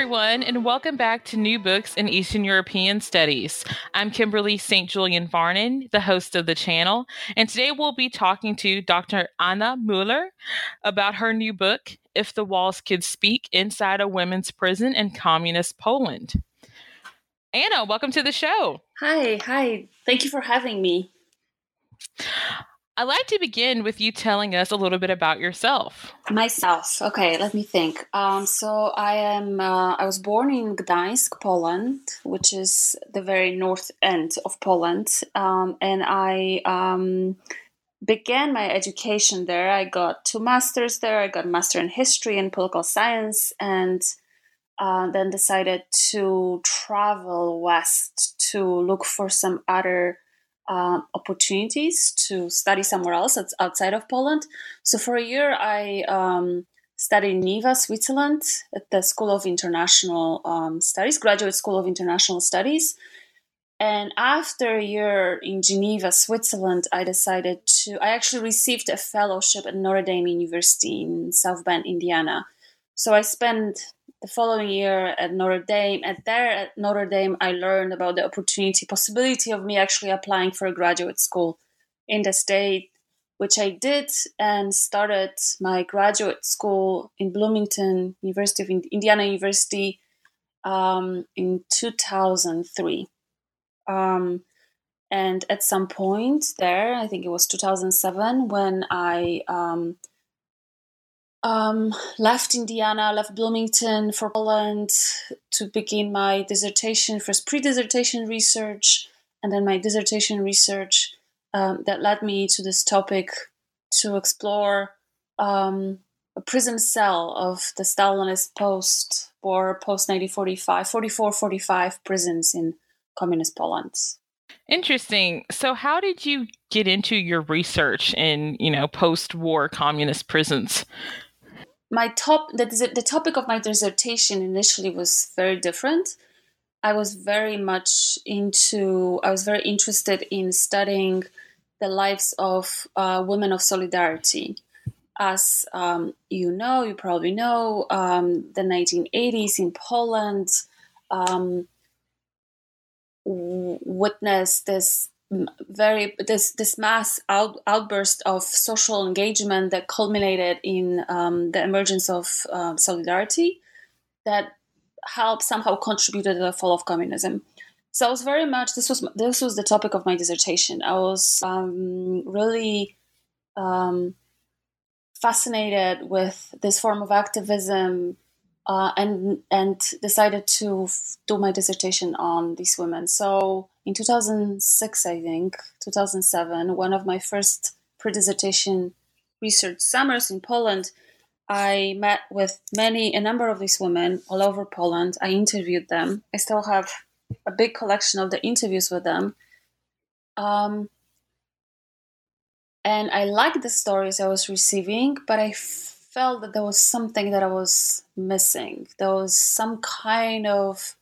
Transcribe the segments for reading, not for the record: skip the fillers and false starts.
everyone, and welcome back to New Books in Eastern European Studies. I'm Kimberly St. Julian-Varnon, the host of the channel, and today we'll be talking to Dr. Anna Müller about her new book, If the Walls Could Speak: Inside a Women's Prison in Communist Poland. Anna, welcome to the show. Hi. Thank you for having me. I'd like to begin with you telling us a little bit about yourself. Myself. Okay, let me think. I was born in Gdańsk, Poland, which is the very north end of Poland. And I began my education there. I got two masters there. I got a master in history and political science, and then decided to travel west to look for some other opportunities to study somewhere else outside of Poland. So for a year, I studied in Geneva, Switzerland, at the School of International Studies, Graduate School of International Studies. And after a year in Geneva, Switzerland, I actually received a fellowship at Notre Dame University in South Bend, Indiana. So I spent the following year at Notre Dame, I learned about the possibility of me actually applying for a graduate school in the state, which I did, and started my graduate school in Bloomington, Indiana University, in 2003. And at some point there, I think it was 2007, when I left Indiana, left Bloomington for Poland to begin my dissertation, first pre-dissertation research, and then my dissertation research that led me to this topic to explore a prison cell of the Stalinist post-war, post-1945, 44-45 prisons in communist Poland. Interesting. So how did you get into your research in, post-war communist prisons? The topic of my dissertation initially was very different. I was very interested in studying the lives of women of solidarity. As you probably know, the 1980s in Poland witnessed this mass outburst of social engagement that culminated in the emergence of solidarity that helped somehow contributed to the fall of communism. So I was this was the topic of my dissertation. I was really fascinated with this form of activism, and decided to do my dissertation on these women. So in 2006, 2007, one of my first pre-dissertation research summers in Poland, I met with a number of these women all over Poland. I interviewed them. I still have a big collection of the interviews with them. And I liked the stories I was receiving, but I felt that there was something that I was missing. There was some kind of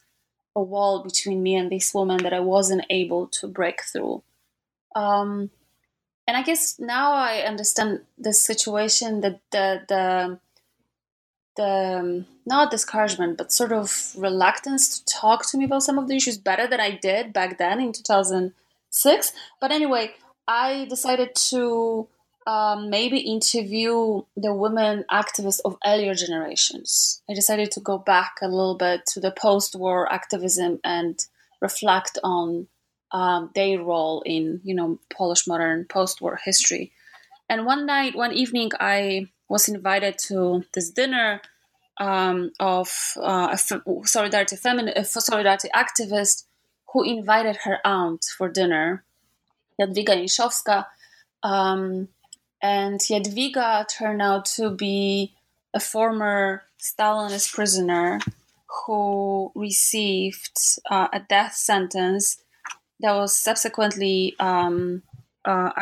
a wall between me and this woman that I wasn't able to break through. And I guess now I understand the situation, that the not discouragement, but sort of reluctance to talk to me about some of the issues better than I did back then in 2006. But anyway, I decided to maybe interview the women activists of earlier generations. I decided to go back a little bit to the post-war activism and reflect on their role in, Polish modern post-war history. And one evening, I was invited to this dinner solidarity activist who invited her aunt for dinner, Jadwiga Linszowska. And Jadwiga turned out to be a former Stalinist prisoner who received a death sentence that was subsequently to a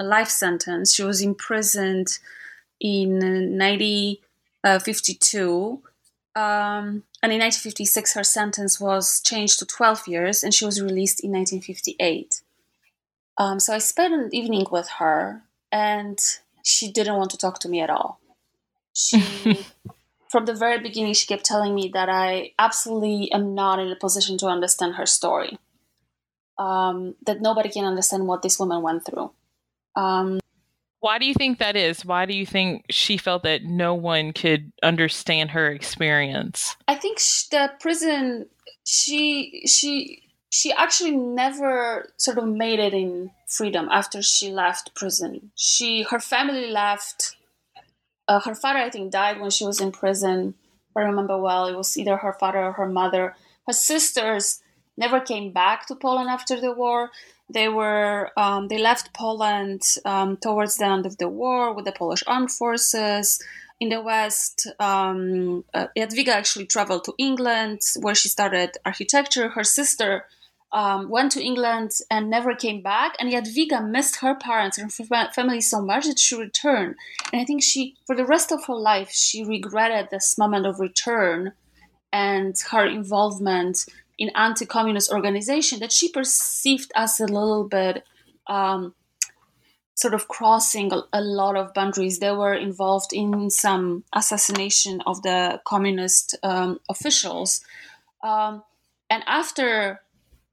life sentence. She was imprisoned in 1952. And in 1956, her sentence was changed to 12 years, and she was released in 1958. So I spent an evening with her, and she didn't want to talk to me at all. She from the very beginning, she kept telling me that I absolutely am not in a position to understand her story, that nobody can understand what this woman went through. Why do you think that is? Why do you think she felt that no one could understand her experience? I think the prison, she actually never sort of made it in freedom after she left prison. Her family left. Her father, I think, died when she was in prison. I remember well, it was either her father or her mother. Her sisters never came back to Poland after the war. They left Poland towards the end of the war with the Polish armed forces in the West. Jadwiga actually traveled to England, where she started architecture. Her sister went to England and never came back. And Jadwiga missed her parents and her family so much that she returned. And I think for the rest of her life, she regretted this moment of return and her involvement in anti-communist organization that she perceived as a little bit sort of crossing a lot of boundaries. They were involved in some assassination of the communist officials. And after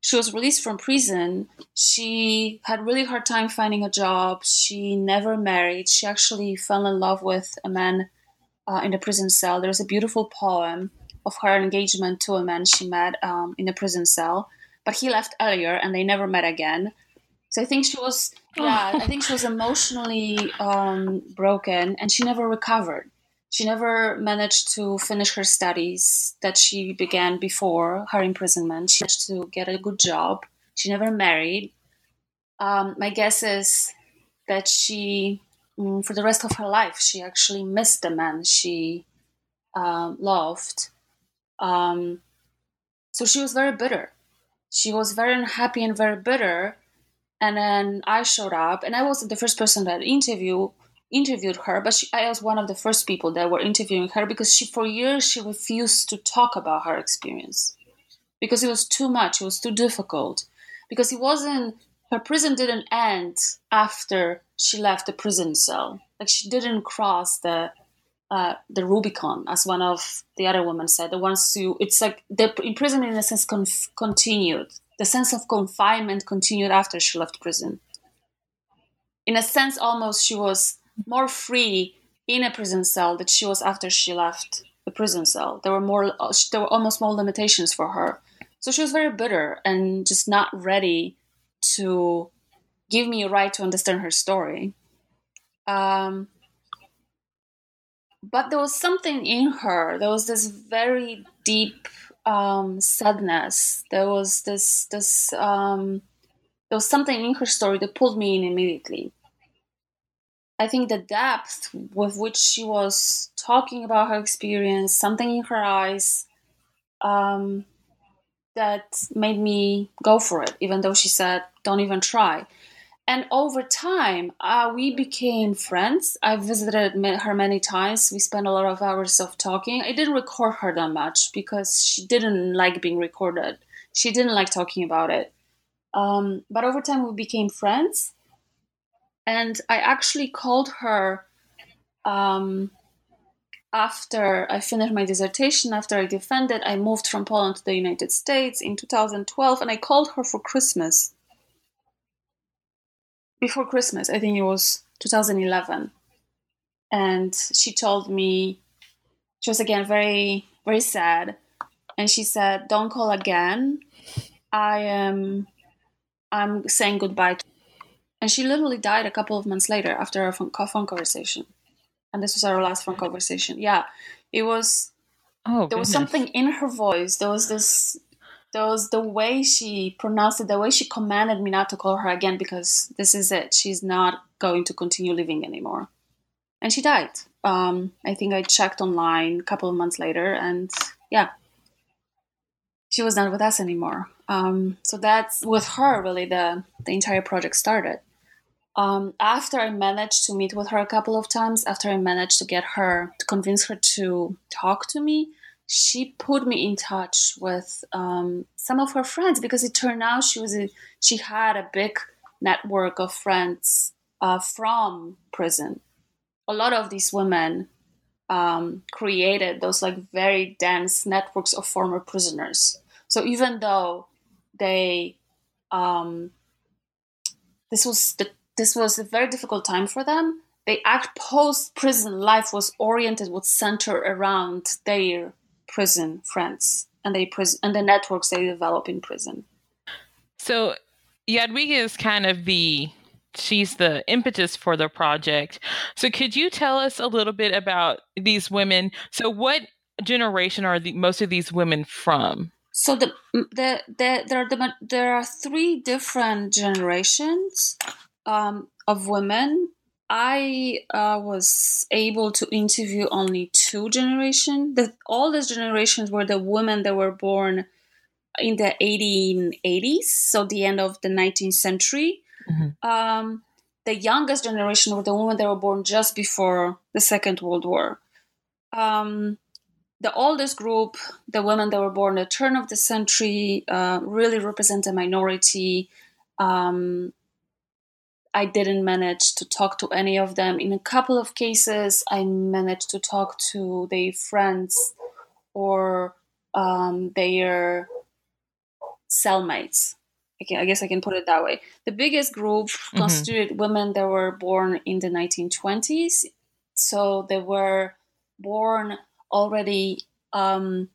she was released from prison, she had really hard time finding a job. She never married. She actually fell in love with a man in the prison cell. There's a beautiful poem of her engagement to a man she met in a prison cell, but he left earlier and they never met again. So I think she was emotionally broken, and she never recovered. She never managed to finish her studies that she began before her imprisonment. She managed to get a good job. She never married. My guess is that for the rest of her life, she actually missed the man she loved. So she was very bitter. She was very unhappy and very bitter. And then I showed up, and I wasn't the first person that interviewed her, but I was one of the first people that were interviewing her, because for years she refused to talk about her experience because it was too much. It was too difficult, because her prison didn't end after she left the prison cell. Like, she didn't cross the Rubicon, as one of the other women said. It's like the imprisonment, in a sense, continued. The sense of confinement continued after she left prison. In a sense, almost, she was more free in a prison cell than she was after she left the prison cell. There were almost more limitations for her. So she was very bitter and just not ready to give me a right to understand her story. But there was something in her. There was this very deep sadness. There was there was something in her story that pulled me in immediately. I think the depth with which she was talking about her experience, something in her eyes that made me go for it, even though she said, "Don't even try." And over time, we became friends. I visited her many times. We spent a lot of hours of talking. I didn't record her that much because she didn't like being recorded. She didn't like talking about it. But over time, we became friends. And I actually called her after I finished my dissertation, after I defended. I moved from Poland to the United States in 2012, and I called her for Christmas. Before Christmas, I think it was 2011. And she told me, she was again very, very sad. And she said, "Don't call again. I'm saying goodbye to you." And she literally died a couple of months later after our phone conversation. And this was our last phone conversation. Yeah, it was, there was something in her voice. There was the way she pronounced it, the way she commanded me not to call her again, because this is it. She's not going to continue living anymore. And she died. I think I checked online a couple of months later, and yeah, she was not with us anymore. So that's with her, really, the entire project started. After I managed to meet with her a couple of times, after I managed to convince her to talk to me, she put me in touch with some of her friends, because it turned out she had a big network of friends from prison. A lot of these women created those like very dense networks of former prisoners. So even though they, this was a very difficult time for them, they act post-prison life was oriented, would center around their prison friends and the networks they develop in prison. So Jadwiga is kind of she's the impetus for the project. So could you tell us a little bit about these women? So what generation are most of these women from? So there are three different generations of women. I was able to interview only two generations. The oldest generations were the women that were born in the 1880s, so the end of the 19th century. Mm-hmm. The youngest generation were the women that were born just before the Second World War. The oldest group, the women that were born at the turn of the century, really represent a minority. I didn't manage to talk to any of them. In a couple of cases, I managed to talk to their friends or their cellmates. I guess I can put it that way. The biggest group constituted mm-hmm. women that were born in the 1920s. So they were born already in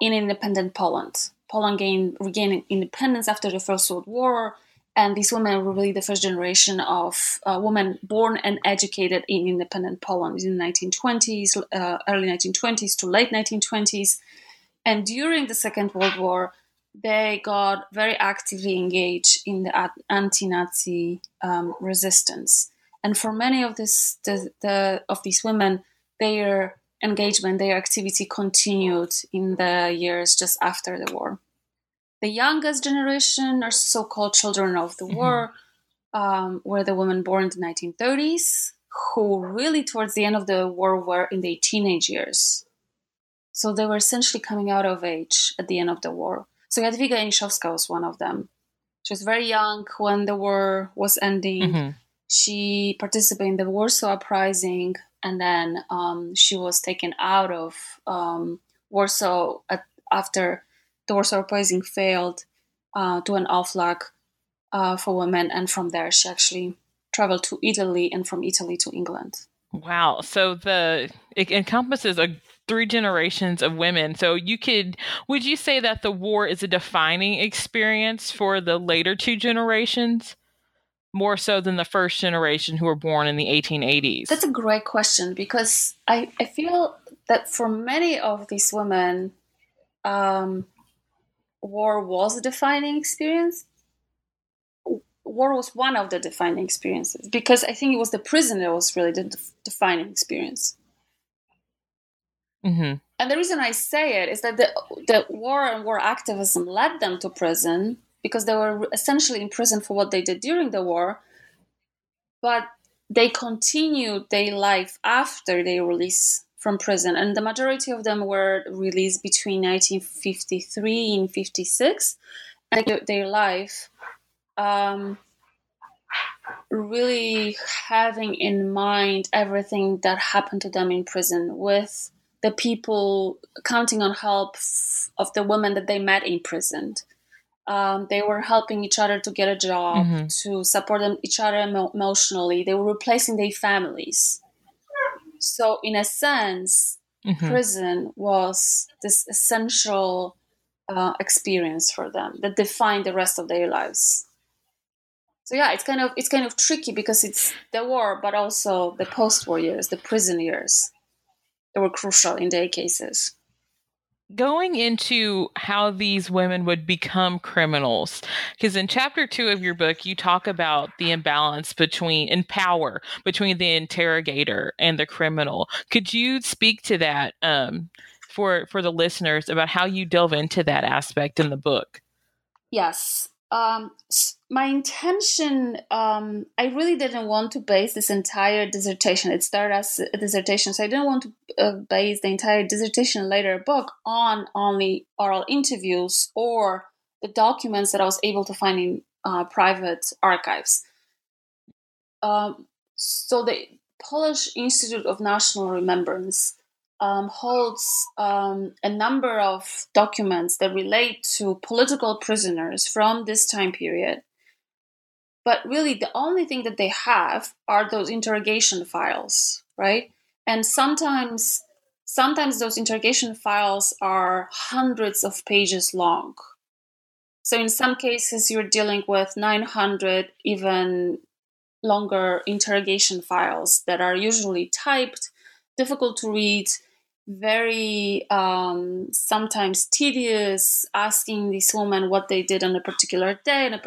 independent Poland. Poland regained independence after the First World War. And these women were really the first generation of women born and educated in independent Poland in the 1920s, early 1920s to late 1920s. And during the Second World War, they got very actively engaged in the anti-Nazi resistance. And for many of these women, their engagement, their activity continued in the years just after the war. The youngest generation are so-called children of the mm-hmm. war, were the women born in the 1930s, who really towards the end of the war were in their teenage years. So they were essentially coming out of age at the end of the war. So Jadwiga Janiszewska was one of them. She was very young when the war was ending. Mm-hmm. She participated in the Warsaw Uprising, and then she was taken out of Warsaw after the Warsaw Uprising failed to an offlock for women. And from there, she actually traveled to Italy and from Italy to England. Wow. So it encompasses three generations of women. So would you say that the war is a defining experience for the later two generations, more so than the first generation who were born in the 1880s? That's a great question, because I feel that for many of these women, war was a defining experience. War was one of the defining experiences, because I think it was the prison that was really the defining experience. Mm-hmm. And the reason I say it is that the war and war activism led them to prison, because they were essentially in prison for what they did during the war, but they continued their life after their release from prison. And the majority of them were released between 1953 and 56. And their life really having in mind everything that happened to them in prison, with the people counting on help of the women that they met in prison. They were helping each other to get a job, mm-hmm. to support each other emotionally. They were replacing their families. So in a sense, mm-hmm. prison was this essential experience for them that defined the rest of their lives. So yeah, it's kind of tricky, because it's the war, but also the post-war years, the prison years, that were crucial in their cases. Going into how these women would become criminals, because in chapter 2 of your book, you talk about the imbalance in power between the interrogator and the criminal. Could you speak to that for the listeners about how you delve into that aspect in the book? Yes. My intention, I really didn't want to base this entire dissertation. It started as a dissertation, so I didn't want to base the entire dissertation, later book, on only oral interviews or the documents that I was able to find in private archives. So the Polish Institute of National Remembrance holds a number of documents that relate to political prisoners from this time period. But really, the only thing that they have are those interrogation files, right? And sometimes those interrogation files are hundreds of pages long. So in some cases, you're dealing with 900, even longer interrogation files that are usually typed, difficult to read, very sometimes tedious, asking these women what they did on a particular day, and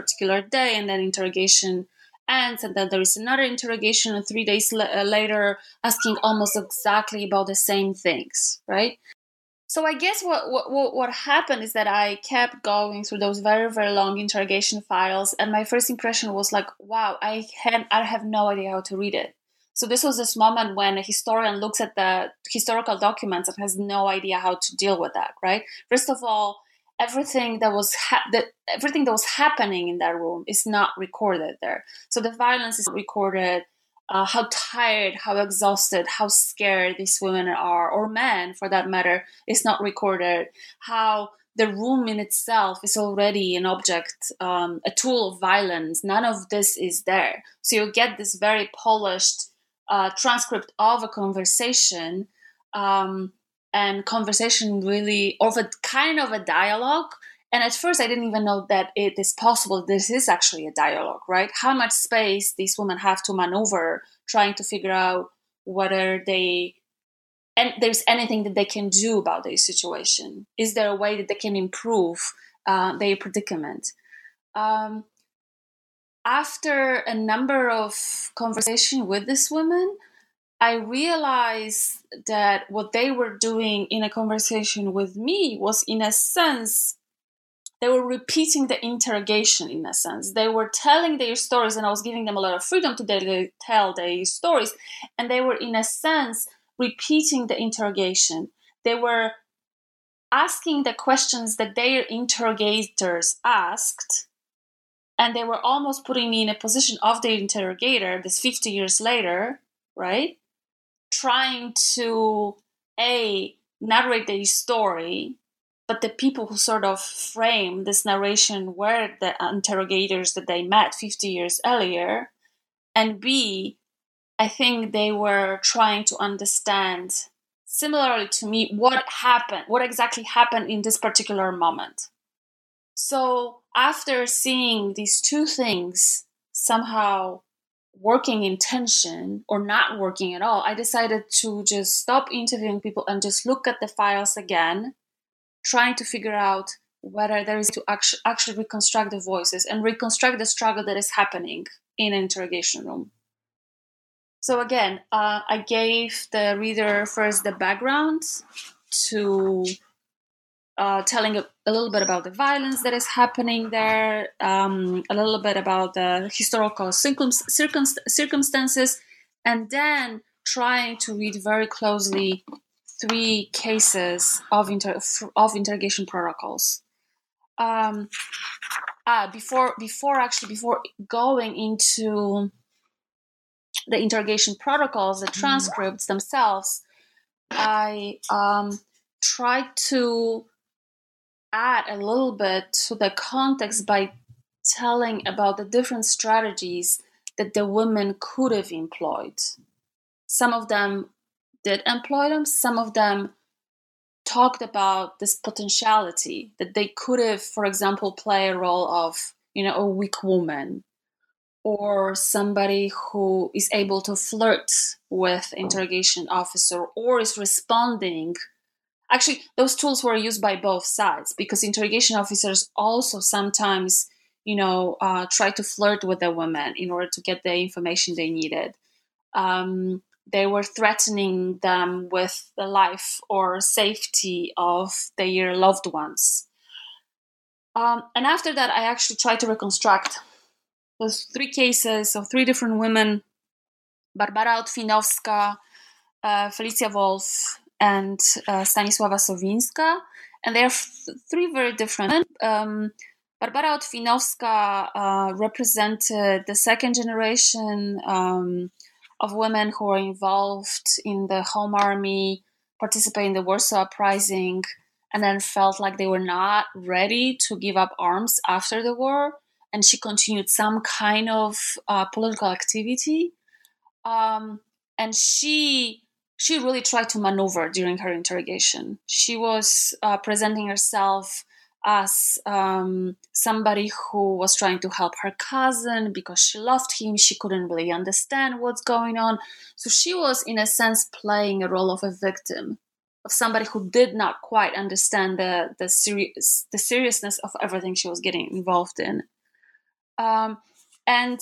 then interrogation ends, and then there is another interrogation, and 3 days later, asking almost exactly about the same things, right? So I guess what happened is that I kept going through those very, very long interrogation files, and my first impression was like, wow, I have no idea how to read it. So this was this moment when a historian looks at the historical documents and has no idea how to deal with that, right? First of all, everything that was happening in that room is not recorded there. So the violence is recorded, how tired, how exhausted, how scared these women are, or men for that matter, is not recorded. How the room in itself is already an object, a tool of violence. None of this is there. So you get this very polished transcript of a conversation, and conversation really of a kind of a dialogue. And at first I didn't even know that it is possible. This is actually a dialogue, right? How much space these women have to maneuver trying to figure out whether there's anything that they can do about their situation. Is there a way that they can improve their predicament? After a number of conversations with these women, I realized that what they were doing in a conversation with me was, in a sense, they were repeating the interrogation, in a sense. They were telling their stories, and I was giving them a lot of freedom to tell their stories, and they were, in a sense, repeating the interrogation. They were asking the questions that their interrogators asked, and they were almost putting me in a position of the interrogator, this 50 years later, right? Trying to, narrate the story, but the people who sort of frame this narration were the interrogators that they met 50 years earlier. And B, I think they were trying to understand, similarly to me, what exactly happened in this particular moment. So after seeing these two things somehow working in tension or not working at all, I decided to just stop interviewing people and just look at the files again, trying to figure out whether there is to actually reconstruct the voices and reconstruct the struggle that is happening in an interrogation room. So again, I gave the reader first the background to telling a little bit about the violence that is happening there, a little bit about the historical circumstances, and then trying to read very closely 3 cases of interrogation protocols. Before going into the interrogation protocols, the transcripts themselves, I tried to add a little bit to the context by telling about the different strategies that the women could have employed. Some of them did employ them. Some of them talked about this potentiality that they could have, for example, play a role of, a weak woman or somebody who is able to flirt with interrogation officer or is responding. Actually, those tools were used by both sides because interrogation officers also sometimes, try to flirt with the women in order to get the information they needed. They were threatening them with the life or safety of their loved ones. And after that, I actually tried to reconstruct those 3 cases of 3 different women, Barbara Otwinowska, Felicia Wolf, and Stanisława Sowińska, and they are 3 very different women. Barbara Otwinowska represented the second generation of women who were involved in the Home Army, participated in the Warsaw Uprising, and then felt like they were not ready to give up arms after the war. And she continued some kind of political activity. And she really tried to maneuver during her interrogation. She was presenting herself as somebody who was trying to help her cousin because she loved him. She couldn't really understand what's going on. So she was, in a sense, playing a role of a victim, of somebody who did not quite understand the seriousness of everything she was getting involved in. And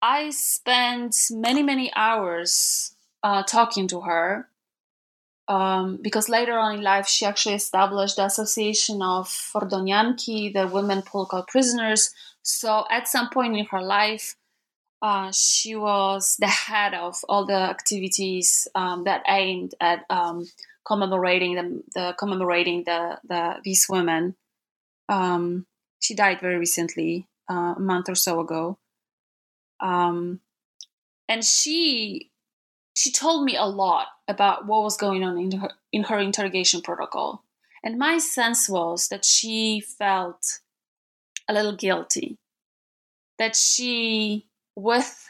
I spent many hours talking to her, because later on in life she actually established the Association of Fordonianki, the women political prisoners. So at some point in her life, she was the head of all the activities that aimed at commemorating these women. She died very recently, a month or so ago, and she told me a lot about what was going on in her interrogation protocol. And my sense was that she felt a little guilty, that she, with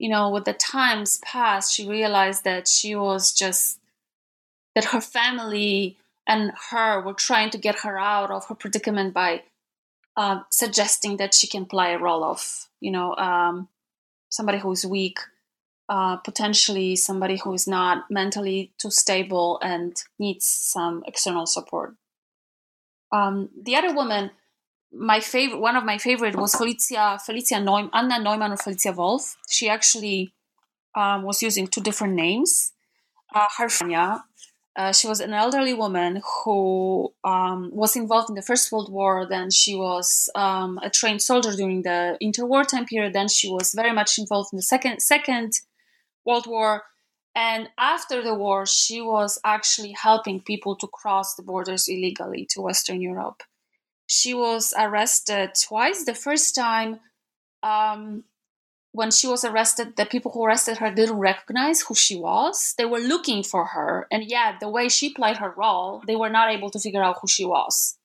the times past, she realized that she was just, that her family and her were trying to get her out of her predicament by suggesting that she can play a role of, somebody who's weak, potentially somebody who is not mentally too stable and needs some external support. The other woman, one of my favorite was Anna Neumann or Felicia Wolf. She actually was using two different names. Harfania. She was an elderly woman who was involved in the First World War. Then she was a trained soldier during the interwar time period. Then she was very much involved in the Second World War. And after the war, she was actually helping people to cross the borders illegally to Western Europe. She was arrested twice. The first time, when she was arrested, the people who arrested her didn't recognize who she was. They were looking for her. And yet, the way she played her role, they were not able to figure out who she was.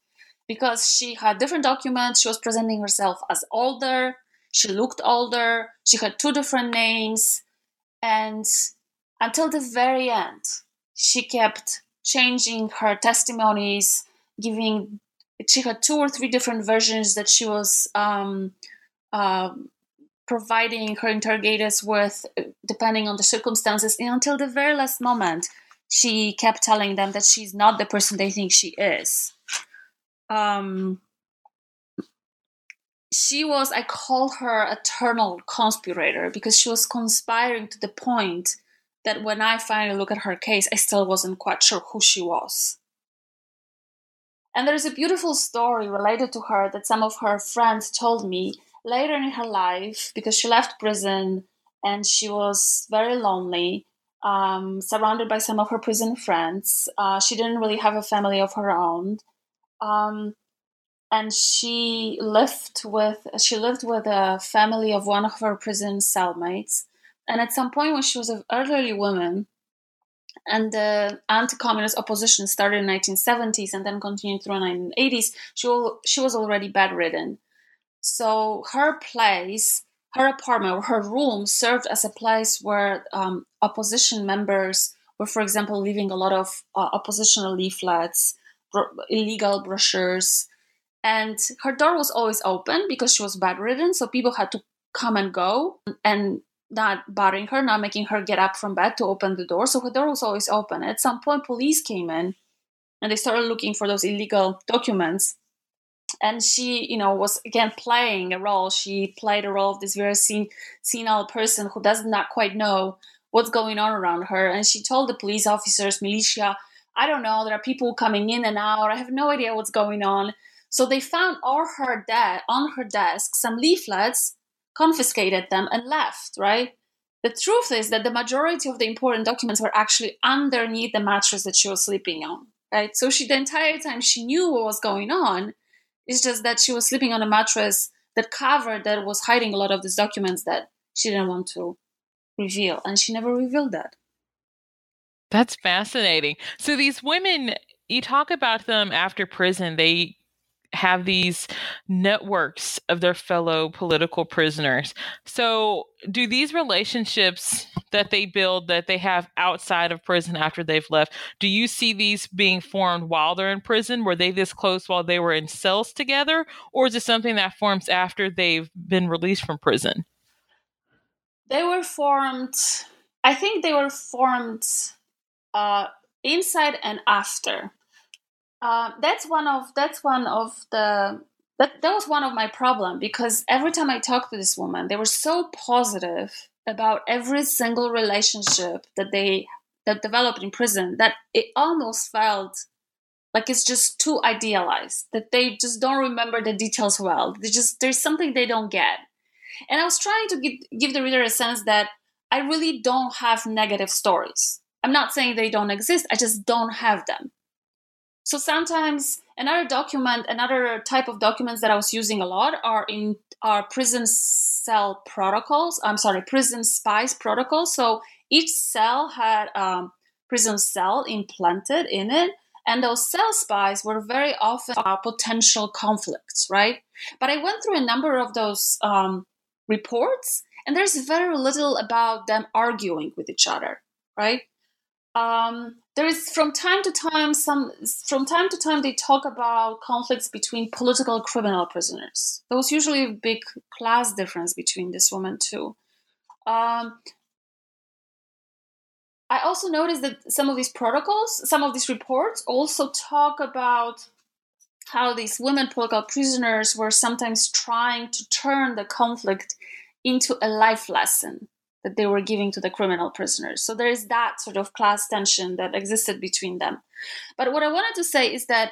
Because she had different documents. She was presenting herself as older. She looked older. She had two different names. And until the very end, she kept changing her testimonies, she had two or three different versions that she was providing her interrogators with, depending on the circumstances. And until the very last moment, she kept telling them that she's not the person they think she is. I call her eternal conspirator, because she was conspiring to the point that when I finally look at her case, I still wasn't quite sure who she was. And there's a beautiful story related to her that some of her friends told me later in her life, because she left prison and she was very lonely, surrounded by some of her prison friends. She didn't really have a family of her own. And she lived with a family of one of her prison cellmates. And at some point when she was an elderly woman, and the anti-communist opposition started in the 1970s and then continued through the 1980s, she was already bedridden. So her apartment, or her room, served as a place where opposition members were, for example, leaving a lot of oppositional leaflets, illegal brochures. And her door was always open because she was bedridden, so people had to come and go and not bothering her, not making her get up from bed to open the door. So her door was always open. At some point, police came in and they started looking for those illegal documents. And she, was again playing a role. She played a role of this very senile person who does not quite know what's going on around her. And she told the police officers, militia, I don't know, there are people coming in and out. I have no idea what's going on. So they found on her desk some leaflets, confiscated them, and left, right? The truth is that the majority of the important documents were actually underneath the mattress that she was sleeping on, right? So the entire time she knew what was going on. It's just that she was sleeping on a mattress that was hiding a lot of these documents that she didn't want to reveal, and she never revealed that. That's fascinating. So these women, you talk about them after prison, they have these networks of their fellow political prisoners. So do these relationships that they build, that they have outside of prison after they've left, do you see these being formed while they're in prison? Were they this close while they were in cells together? Or is it something that forms after they've been released from prison? They were formed, I think they were formed inside and after. That was one of my problem, because every time I talked to this woman, they were so positive about every single relationship that developed in prison that it almost felt like it's just too idealized, that they just don't remember the details well. There's something they don't get. And I was trying to give the reader a sense that I really don't have negative stories. I'm not saying they don't exist. I just don't have them. So sometimes another type of documents that I was using a lot are prison spies protocols. So each cell had prison cell implanted in it, and those cell spies were very often potential conflicts, right? But I went through a number of those reports, and there's very little about them arguing with each other, right? There is from time to time they talk about conflicts between political criminal prisoners. There was usually a big class difference between this woman too. I also noticed that some of these reports also talk about how these women political prisoners were sometimes trying to turn the conflict into a life lesson that they were giving to the criminal prisoners. So there is that sort of class tension that existed between them. But what I wanted to say is that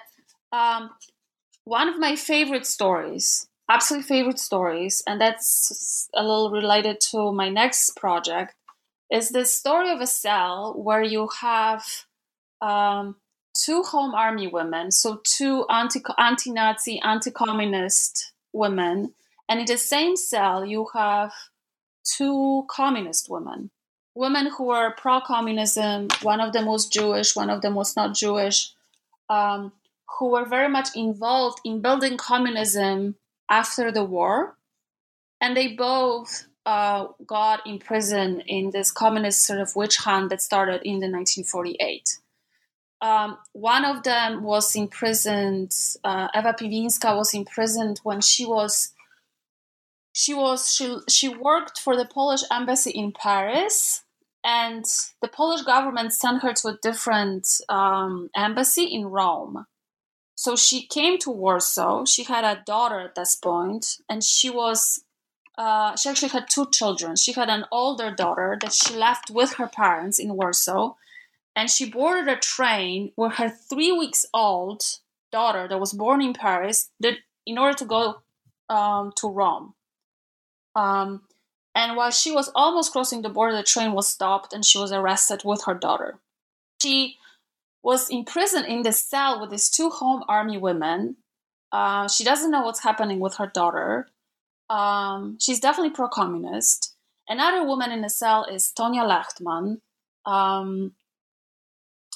one of my favorite stories, absolute favorite stories, and that's a little related to my next project, is the story of a cell where you have two Home Army women, so two anti-Nazi, anti-communist women, and in the same cell you have two communist women who were pro-communism. One of them was Jewish, one of them was not Jewish, who were very much involved in building communism after the war. And they both got imprisoned in this communist sort of witch hunt that started in the 1948. One of them was imprisoned, Ewa Piwińska was imprisoned when she worked for the Polish embassy in Paris, and the Polish government sent her to a different embassy in Rome. So she came to Warsaw. She had a daughter at this point, and she actually had two children. She had an older daughter that she left with her parents in Warsaw, and she boarded a train with her 3-week-old daughter that was born in Paris in order to go to Rome. And while she was almost crossing the border, the train was stopped and she was arrested with her daughter. She was imprisoned in the cell with these two Home Army women. She doesn't know what's happening with her daughter. She's definitely pro-communist. Another woman in the cell is Tonia Lechtman,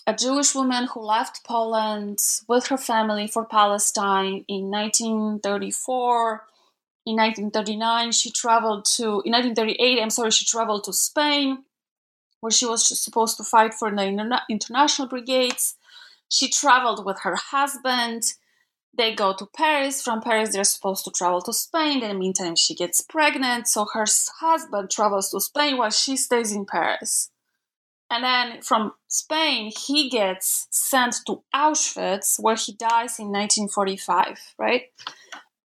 a Jewish woman who left Poland with her family for Palestine in 1934. In 1939, in 1938, she traveled to Spain, where she was supposed to fight for the international brigades. She traveled with her husband. They go to Paris. From Paris, they're supposed to travel to Spain. In the meantime, she gets pregnant, so her husband travels to Spain while she stays in Paris. And then from Spain, he gets sent to Auschwitz, where he dies in 1945, right?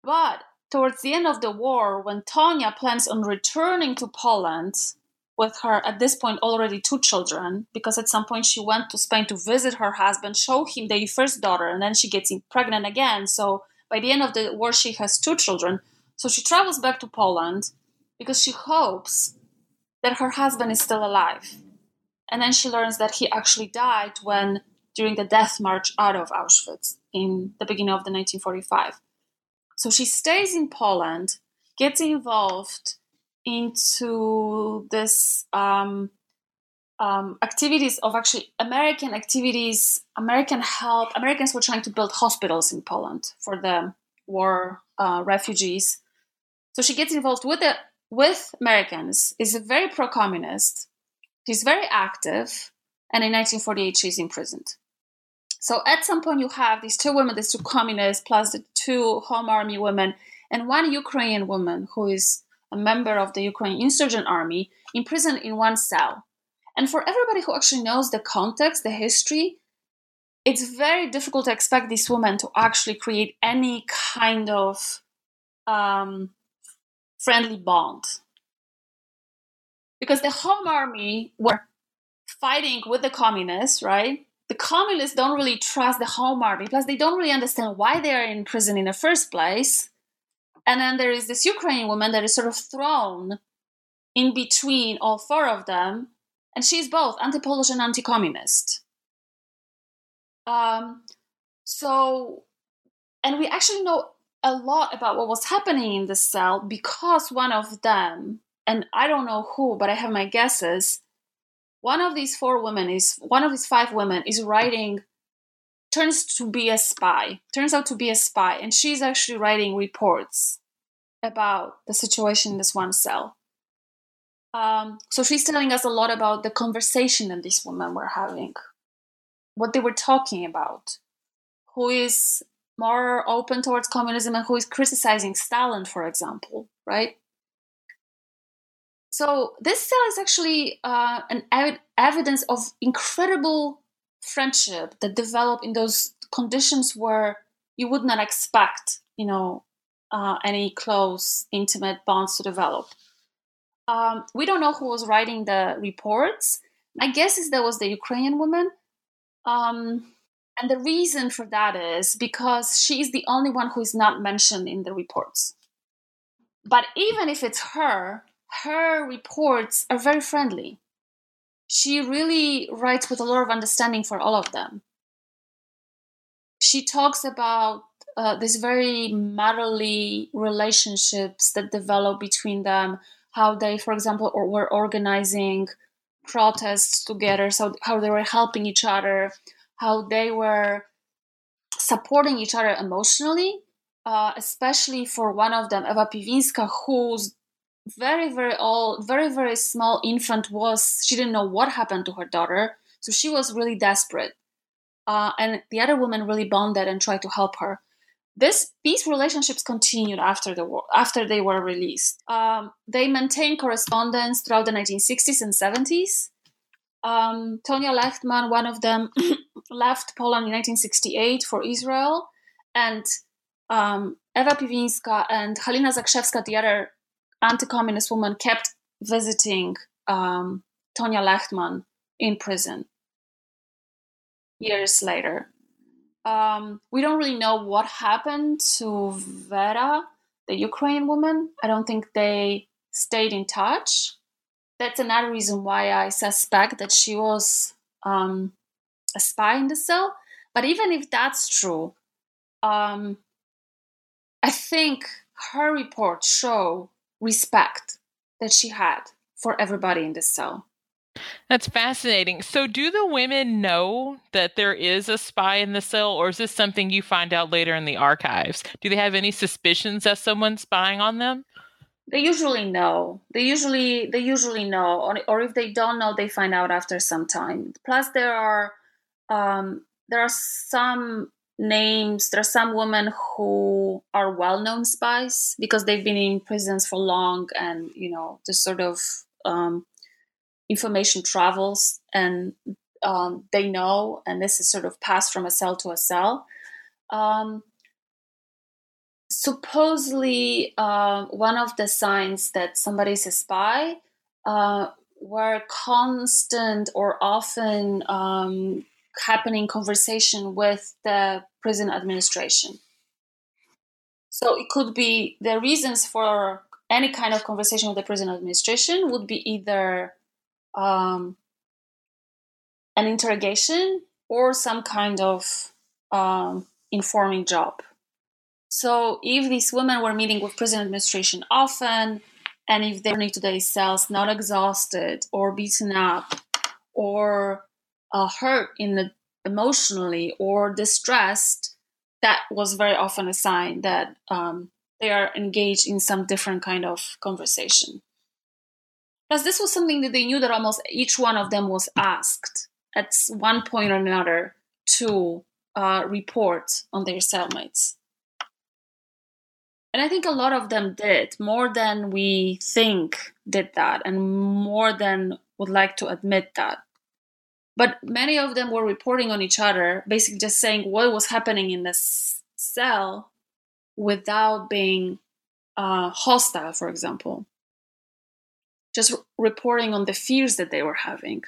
But towards the end of the war, when Tonia plans on returning to Poland with her, at this point, already two children, because at some point she went to Spain to visit her husband, show him their first daughter, and then she gets pregnant again. So by the end of the war, she has two children. So she travels back to Poland because she hopes that her husband is still alive. And then she learns that he actually died during the death march out of Auschwitz in the beginning of the 1945. So she stays in Poland, gets involved into this activities of actually American activities, American help. Americans were trying to build hospitals in Poland for the war refugees. So she gets involved with Americans, is very pro-communist. She's very active. And in 1948, she's imprisoned. So at some point, you have these two women, these two communists, plus the two Home Army women, and one Ukrainian woman who is a member of the Ukrainian insurgent army, imprisoned in one cell. And for everybody who actually knows the context, the history, it's very difficult to expect these women to actually create any kind of friendly bond. Because the Home Army were fighting with the communists, right? The communists don't really trust the Home Army, plus they don't really understand why they are in prison in the first place. And then there is this Ukrainian woman that is sort of thrown in between all four of them, and she's both anti-Polish and anti-communist. And we actually know a lot about what was happening in the cell because one of them, and I don't know who, but I have my guesses, one of these five women is writing, turns out to be a spy, and she's actually writing reports about the situation in this one cell. So she's telling us a lot about the conversation that these women were having, what they were talking about, who is more open towards communism and who is criticizing Stalin, for example, right? So this cell is actually an evidence of incredible friendship that developed in those conditions where you would not expect, any close, intimate bonds to develop. We don't know who was writing the reports. My guess is that was the Ukrainian woman. And the reason for that is because she is the only one who is not mentioned in the reports. But even if it's her reports are very friendly. She really writes with a lot of understanding for all of them. She talks about these very motherly relationships that develop between them, how they, for example, were organizing protests together, so how they were helping each other, how they were supporting each other emotionally, especially for one of them, Ewa Piwińska, whose very, very old, very, very small infant she didn't know what happened to her daughter, so she was really desperate. And the other woman really bonded and tried to help her. These relationships continued after the war, after they were released. They maintained correspondence throughout the 1960s and 70s. Tonia Lechtman, one of them, left Poland in 1968 for Israel, and Ewa Piwińska and Halina Zakrzewska, the other anti-communist woman, kept visiting Tonia Lechtman in prison years later. We don't really know what happened to Vera, the Ukrainian woman. I don't think they stayed in touch. That's another reason why I suspect that she was a spy in the cell. But even if that's true, I think her reports show respect that she had for everybody in the cell. That's fascinating. So do the women know that there is a spy in the cell, or is this something you find out later in the archives? Do they have any suspicions that someone's spying on them? They usually know. They usually know, or if they don't know, they find out after some time. Plus, there are some names. There are some women who are well-known spies because they've been in prisons for long, and just sort of. Information travels, and they know, and this is sort of passed from a cell to a cell. Supposedly, one of the signs that somebody's a spy were constant or often happening conversation with the prison administration. So it could be the reasons for any kind of conversation with the prison administration would be either an interrogation or some kind of informing job. So if these women were meeting with prison administration often, And if they return to their cells not exhausted or beaten up or hurt emotionally or distressed, that was very often a sign that they are engaged in some different kind of conversation. Plus, this was something that they knew that almost each one of them was asked at one point or another to report on their cellmates. And I think a lot of them did, more than we think did that, and more than would like to admit that. But many of them were reporting on each other, basically just saying what was happening in the cell without being hostile, for example. Just reporting on the fears that they were having,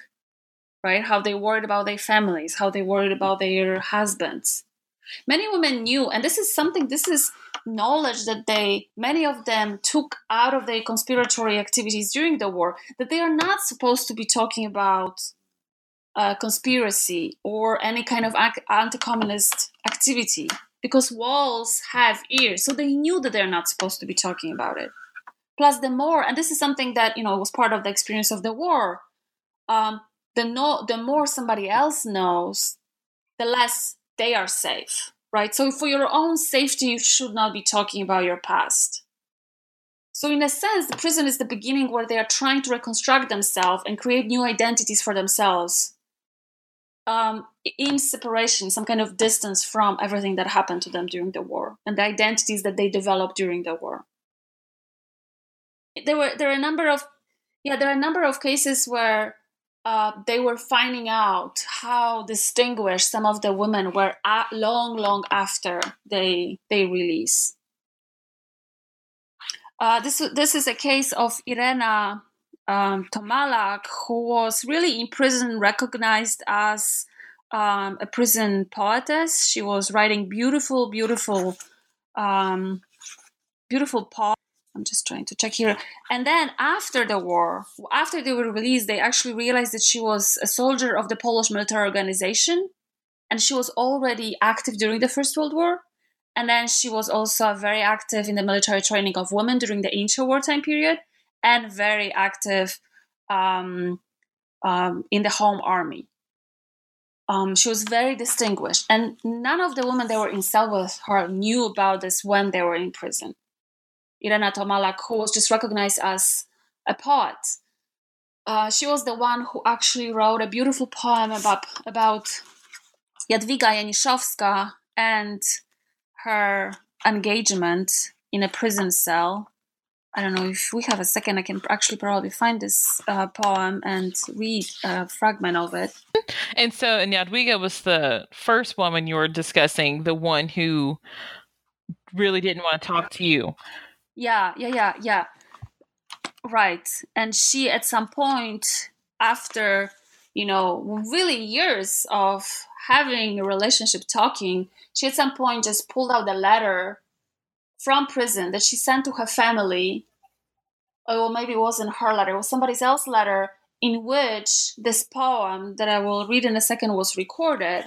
right? How they worried about their families, how they worried about their husbands. Many women knew, and this is knowledge that many of them took out of their conspiratory activities during the war, that they are not supposed to be talking about conspiracy or any kind of anti-communist activity, because walls have ears, so they knew that they're not supposed to be talking about it. Plus, and this is something that, was part of the experience of the war, the more somebody else knows, the less they are safe, right? So for your own safety, you should not be talking about your past. So in a sense, the prison is the beginning where they are trying to reconstruct themselves and create new identities for themselves in separation, some kind of distance from everything that happened to them during the war and the identities that they developed during the war. There are a number of cases where they were finding out how distinguished some of the women were long after they release. This is a case of Irena Tomalak, who was really in prison recognized as a prison poetess. She was writing beautiful, beautiful, beautiful poems. I'm just trying to check here. And then after the war, after they were released, they actually realized that she was a soldier of the Polish military organization, and she was already active during the First World War. And then she was also very active in the military training of women during the interwartime period, and very active in the Home Army. She was very distinguished, and none of the women that were in cell with her knew about this when they were in prison. Irena Tomalak, who was just recognized as a poet. She was the one who actually wrote a beautiful poem about Jadwiga Janiszewska and her engagement in a prison cell. I don't know if we have a second, I can actually probably find this poem and read a fragment of it. And so Jadwiga was the first woman you were discussing, the one who really didn't want to talk to you. Yeah. Right. And she, at some point, after, really years of having a relationship talking, she at some point just pulled out the letter from prison that she sent to her family. Or maybe it wasn't her letter. It was somebody else's letter in which this poem that I will read in a second was recorded.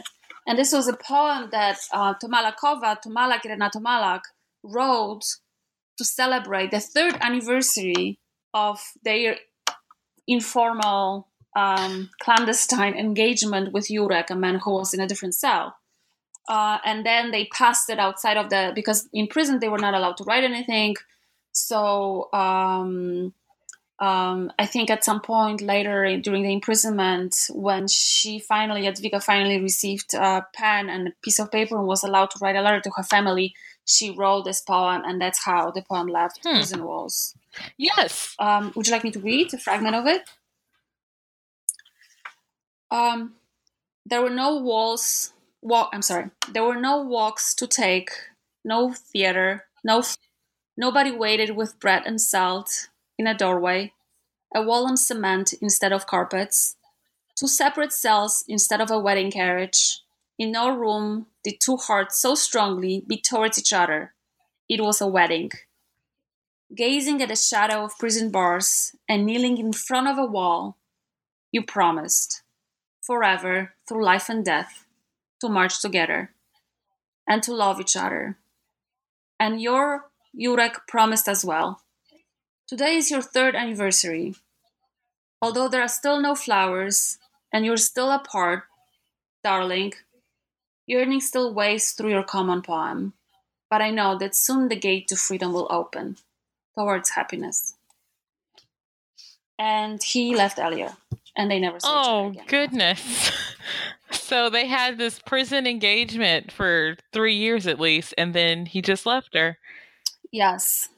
And this was a poem that Irena Tomalak wrote to celebrate the third anniversary of their informal clandestine engagement with Jurek, a man who was in a different cell. And then they passed it outside of because in prison they were not allowed to write anything. So I think at some point later during the imprisonment, when Jadwiga finally received a pen and a piece of paper and was allowed to write a letter to her family, she wrote this poem, and that's how the poem left prison walls. Yes. Would you like me to read a fragment of it? There were no walls. There were no walks to take, no theater, nobody waited with bread and salt in a doorway, a wall on cement instead of carpets, two separate cells instead of a wedding carriage. In no room did two hearts so strongly beat towards each other. It was a wedding. Gazing at the shadow of prison bars and kneeling in front of a wall, you promised, forever, through life and death, to march together and to love each other. And your Jurek promised as well, Today is your third anniversary. Although there are still no flowers and you're still apart, darling, yearning still waves through your common poem. But I know that soon the gate to freedom will open towards happiness. And he left earlier, and they never saw each other again. Oh, goodness. So they had this prison engagement for 3 years at least, and then he just left her. Yes.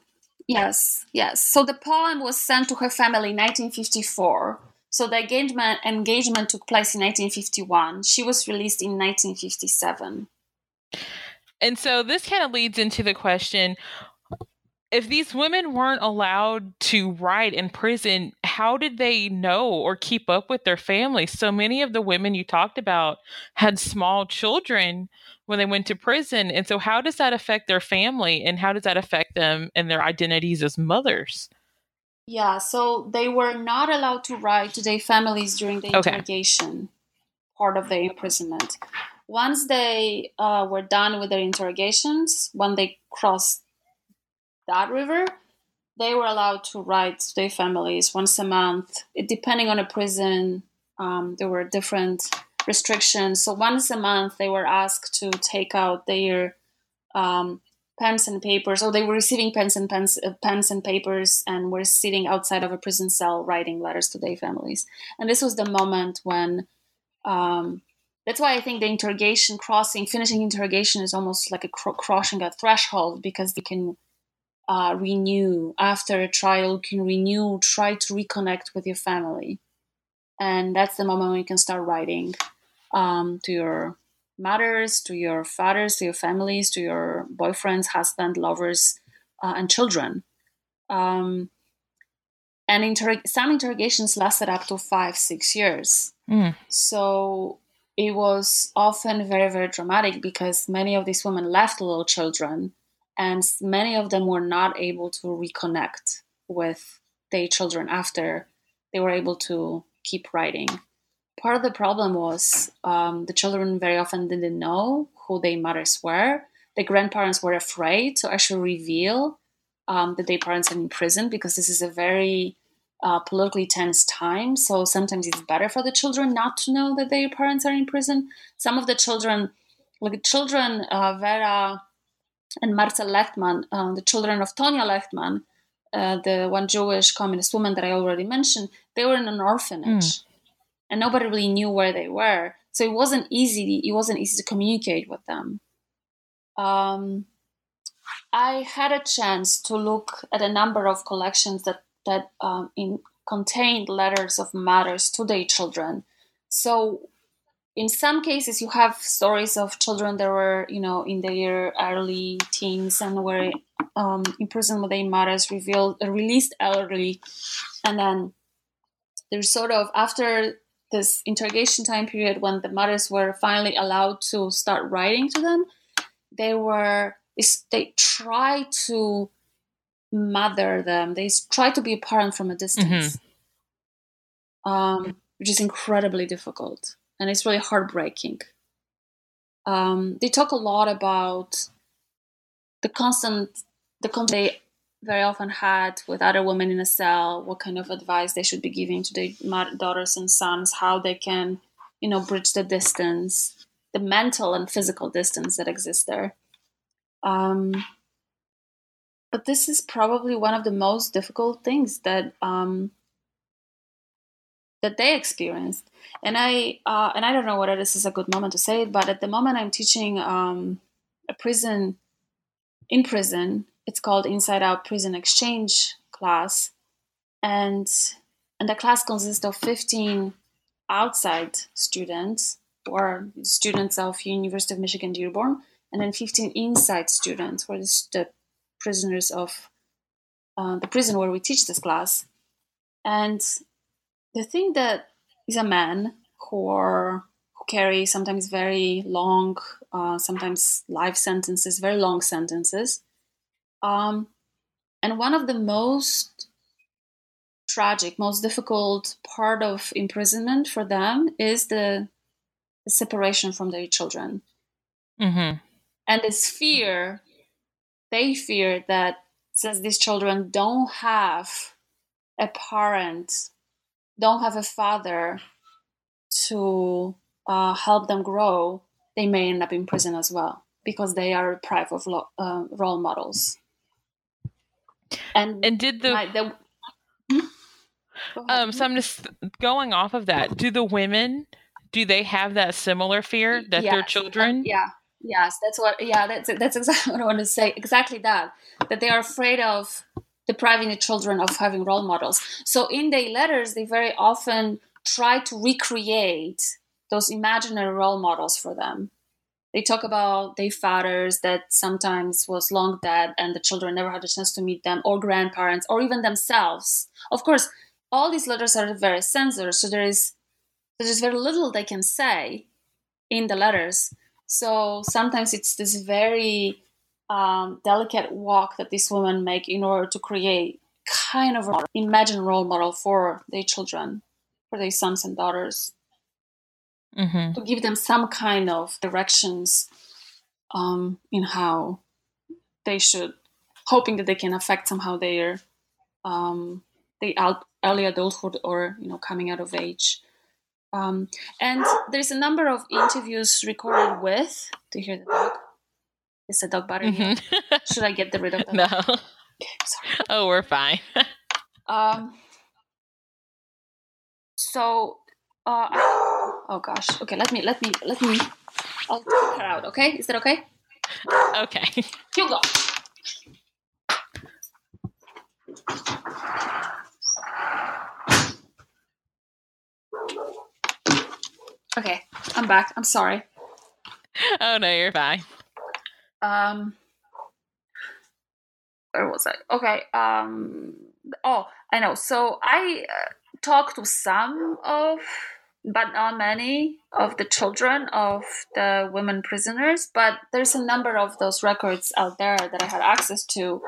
So the poem was sent to her family in 1954. So the engagement took place in 1951. She was released in 1957. And so this kind of leads into the question, if these women weren't allowed to write in prison, how did they know or keep up with their families? So many of the women you talked about had small children when they went to prison. And so how does that affect their family, and how does that affect them and their identities as mothers? Yeah, so they were not allowed to write to their families during the interrogation part of their imprisonment. Once they were done with their interrogations, when they crossed that river, they were allowed to write to their families once a month. Depending on a prison, there were different restrictions. So once a month, they were asked to take out their pens and papers. So they were receiving pens and papers, and were sitting outside of a prison cell writing letters to their families. And this was the moment when... that's why I think the interrogation finishing interrogation is almost like a crossing a threshold, because they can renew after a trial, try to reconnect with your family. And that's the moment when you can start writing to your mothers, to your fathers, to your families, to your boyfriends, husband, lovers, and children. And some interrogations lasted up to 5-6 years. Mm. So it was often very, very dramatic, because many of these women left little children, and many of them were not able to reconnect with their children after they were able to keep writing. Part of the problem was the children very often didn't know who their mothers were. The grandparents were afraid to actually reveal that their parents are in prison, because this is a very politically tense time. So sometimes it's better for the children not to know that their parents are in prison. Some of the children, Vera and Martha Lechtman, the children of Tonia Lechtman, the one Jewish communist woman that I already mentioned, they were in an orphanage. Mm. And nobody really knew where they were. So it wasn't easy to communicate with them. I had a chance to look at a number of collections that contained letters of mothers to their children. So in some cases, you have stories of children that were, in their early teens and were in prison with their mothers, released early. And then there's sort of, after this interrogation time period, when the mothers were finally allowed to start writing to them, they tried to mother them. They tried to be a parent from a distance, mm-hmm. Which is incredibly difficult. And it's really heartbreaking. They talk a lot about the constant they very often had with other women in a cell, what kind of advice they should be giving to their daughters and sons, how they can, bridge the distance, the mental and physical distance that exists there. But this is probably one of the most difficult things that they experienced. And I don't know whether this is a good moment to say it, but at the moment I'm teaching in prison. It's called Inside Out Prison Exchange class, and the class consists of 15 outside students, or students of University of Michigan-Dearborn, and then 15 inside students, who are the prisoners of the prison where we teach this class. And the thing that is a man who carry sometimes very long, sometimes life sentences, very long sentences. And one of the most tragic, most difficult part of imprisonment for them is the separation from their children. Mm-hmm. And they fear that since these children don't have a parent, don't have a father to help them grow, they may end up in prison as well because they are deprived of role models. And did the... so I'm just going off of that. Do the women, do they have that similar fear that their children? Yes, that's what, that's exactly what I want to say. Exactly that they are afraid of depriving the children of having role models. So in their letters, they very often try to recreate those imaginary role models for them. They talk about their fathers that sometimes was long dead and the children never had a chance to meet them, or grandparents, or even themselves. Of course, all these letters are very censored, so there's very little they can say in the letters. So sometimes it's this very delicate walk that these women make in order to create kind of an imagined role model for their children, for their sons and daughters. Mm-hmm. To give them some kind of directions in how they should, hoping that they can affect somehow their early adulthood or coming out of age. And there's a number of interviews recorded with. Do you hear the dog? Is the dog barking? Mm-hmm. Should I get rid of that? No. Okay, I'm sorry. Oh, we're fine. Oh gosh. Okay, let me I'll take her out, okay? Is that okay? Okay. You go. Okay, I'm back. I'm sorry. Oh no, you're fine. Where was I? Okay. Oh, I know. So I talked to some of, but not many of the children of the women prisoners, but there's a number of those records out there that I had access to.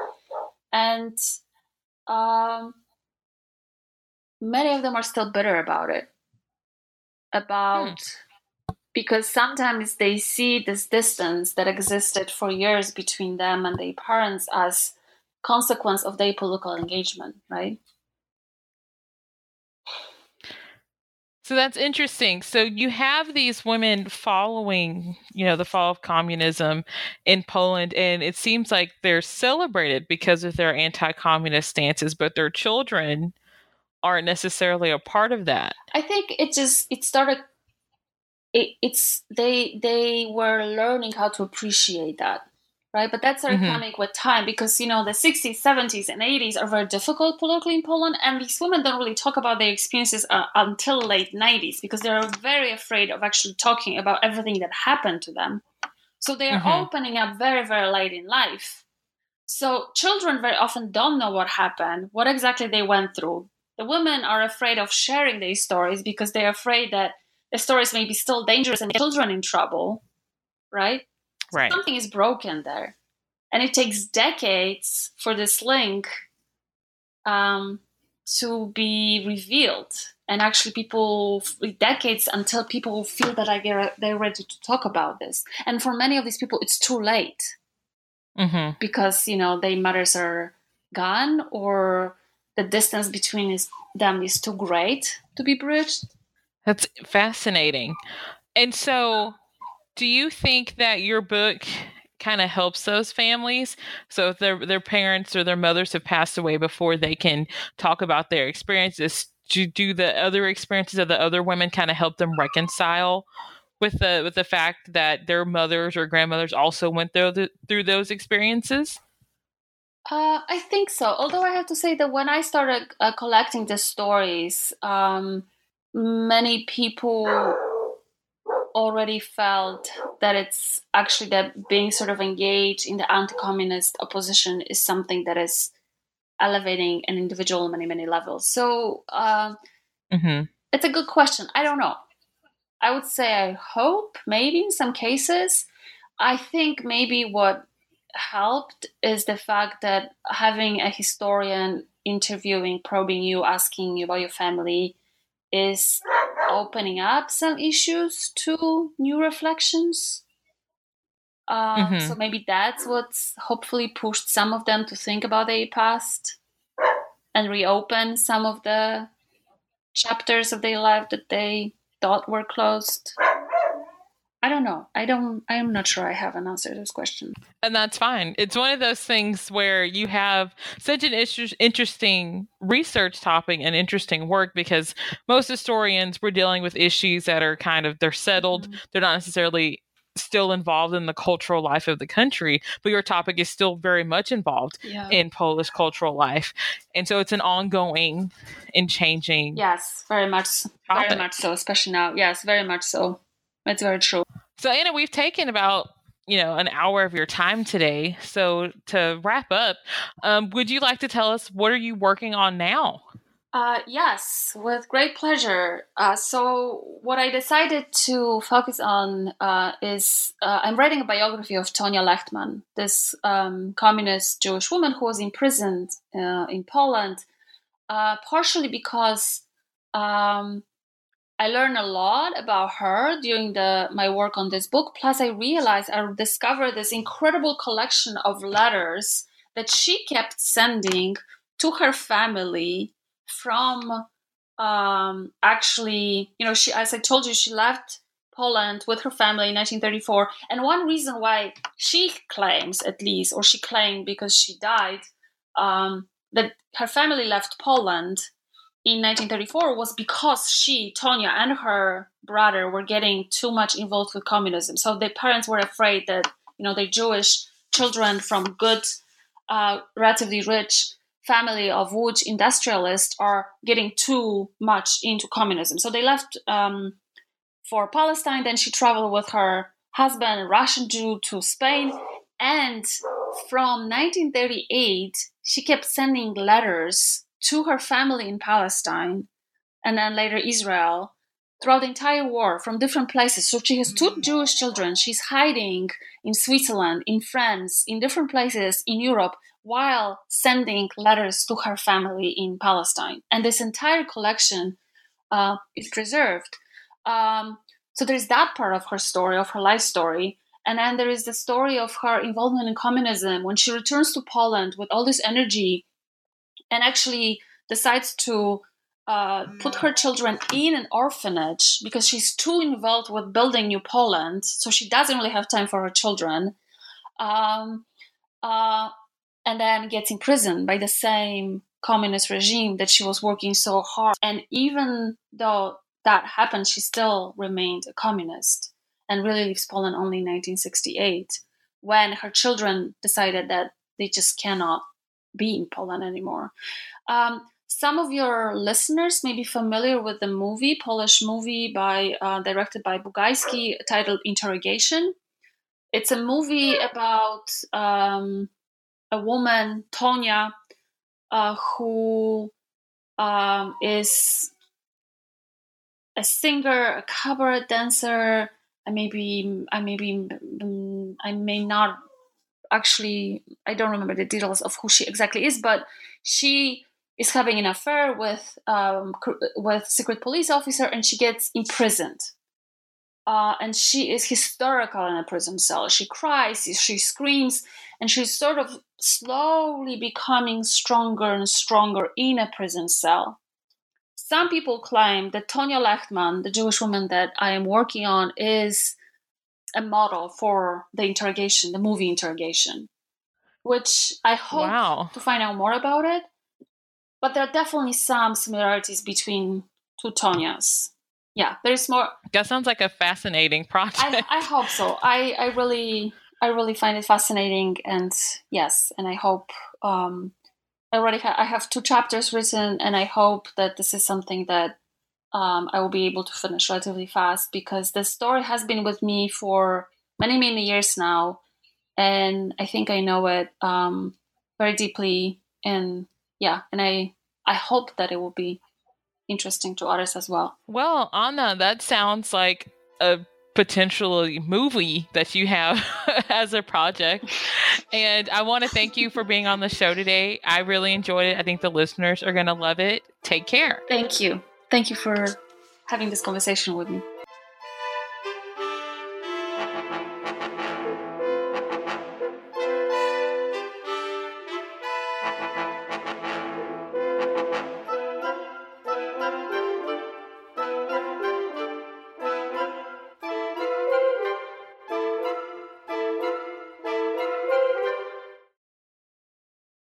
And many of them are still bitter about it. Because sometimes they see this distance that existed for years between them and their parents as consequence of their political engagement, right? So that's interesting. So you have these women following, the fall of communism in Poland, and it seems like they're celebrated because of their anti-communist stances, but their children aren't necessarily a part of that. I think they were learning how to appreciate that, right? But that started coming with time because, the 60s, 70s, and 80s are very difficult politically in Poland. And these women don't really talk about their experiences until late 90s because they're very afraid of actually talking about everything that happened to them. So they're opening up very, very late in life. So children very often don't know what happened, what exactly they went through. The women are afraid of sharing their stories because they're afraid that the stories may be still dangerous and children in trouble, right? Right. Something is broken there. And it takes decades for this link to be revealed. And actually decades until people feel that they're ready to talk about this. And for many of these people, it's too late. Mm-hmm. Because, their mothers are gone, or the distance between them is too great to be bridged. That's fascinating. And so... do you think that your book kind of helps those families? So if their parents or their mothers have passed away before they can talk about their experiences, do the other experiences of the other women kind of help them reconcile with the fact that their mothers or grandmothers also went through those experiences? I think so. Although I have to say that when I started collecting the stories, many people already felt that it's actually that being sort of engaged in the anti-communist opposition is something that is elevating an individual on many, many levels. So it's a good question. I don't know. I would say I hope, maybe in some cases. I think maybe what helped is the fact that having a historian interviewing, probing you, asking you about your family is opening up some issues to new reflections. So maybe that's what's hopefully pushed some of them to think about their past and reopen some of the chapters of their life that they thought were closed. I don't know. I am not sure I have an answer to this question. And that's fine. It's one of those things where you have such an interesting research topic and interesting work, because most historians were dealing with issues that are kind of, they're settled. Mm-hmm. They're not necessarily still involved in the cultural life of the country, but your topic is still very much involved in Polish cultural life. And so it's an ongoing and changing. Yes, very much. Topic. Very much so, especially now. Yes, very much so. That's very true. So, Anna, we've taken about, an hour of your time today. So to wrap up, would you like to tell us what are you working on now? Yes, with great pleasure. So what I decided to focus on is I'm writing a biography of Tonia Lechtman, this communist Jewish woman who was imprisoned in Poland, partially because I learned a lot about her during my work on this book. Plus, I discovered this incredible collection of letters that she kept sending to her family from, she, as I told you, she left Poland with her family in 1934. And one reason why she claims, at least, or she claimed because she died, that her family left Poland in 1934 was because she, Tonia, and her brother were getting too much involved with communism. So their parents were afraid that, the Jewish children from good, relatively rich family of Łódź industrialists are getting too much into communism. So they left for Palestine. Then she traveled with her husband, a Russian Jew, to Spain. And from 1938, she kept sending letters to her family in Palestine, and then later Israel, throughout the entire war, from different places. So she has two Jewish children. She's hiding in Switzerland, in France, in different places in Europe, while sending letters to her family in Palestine. And this entire collection is preserved. So there's that part of her story, of her life story. And then there is the story of her involvement in communism when she returns to Poland with all this energy, and actually decides to put her children in an orphanage because she's too involved with building New Poland, so she doesn't really have time for her children. And then gets imprisoned by the same communist regime that she was working so hard. And even though that happened, she still remained a communist and really leaves Poland only in 1968, when her children decided that they just cannot be in Poland anymore. Some of your listeners may be familiar with the movie, Polish movie directed by Bugajski, titled Interrogation. It's a movie about a woman, Tonia, who is a singer, a cabaret dancer. I don't remember the details of who she exactly is, but she is having an affair with secret police officer, and she gets imprisoned. And she is hysterical in a prison cell. She cries, she screams, and she's sort of slowly becoming stronger and stronger in a prison cell. Some people claim that Tonia Lechtman, the Jewish woman that I am working on, is a model for the movie Interrogation, which I hope to find out more about it. But there are definitely some similarities between two Tonias. Yeah, there is more. That sounds like a fascinating project. I hope so. I really find it fascinating, and yes, and I hope I have two chapters written, and I hope that this is something that I will be able to finish relatively fast, because the story has been with me for many, many years now. And I think I know it very deeply. And I hope that it will be interesting to others as well. Well, Anna, that sounds like a potentially movie that you have as a project. And I want to thank you for being on the show today. I really enjoyed it. I think the listeners are going to love it. Take care. Thank you. Thank you for having this conversation with me.